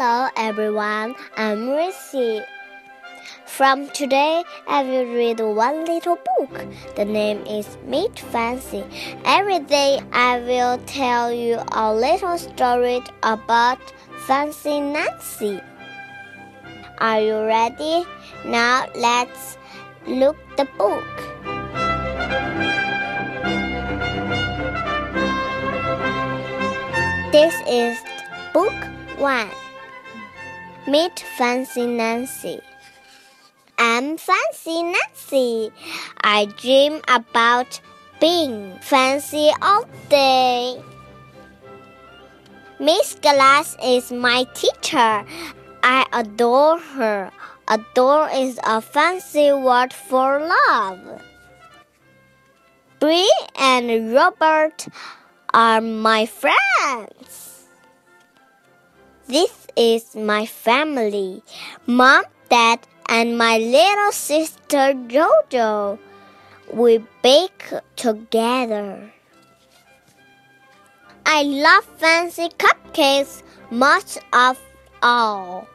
Hello everyone, I'm Rissy. From today, I will read one little book. The name is Meet Fancy. Every day, I will tell you a little story about Fancy Nancy. Are you ready? Now let's look at the book.This is Book 1. Meet Fancy Nancy. I'm Fancy Nancy. I dream about being fancy all day. Miss Glass is my teacher. I adore her. Adore is a fancy word for love. Bree and Robert are my friends. This is my family, Mom, Dad, and my little sister Jojo. We bake together. I love fancy cupcakes most of all.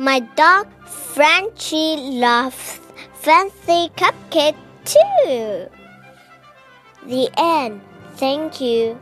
My dog Frenchie loves fancy cupcakes too. The end. Thank you.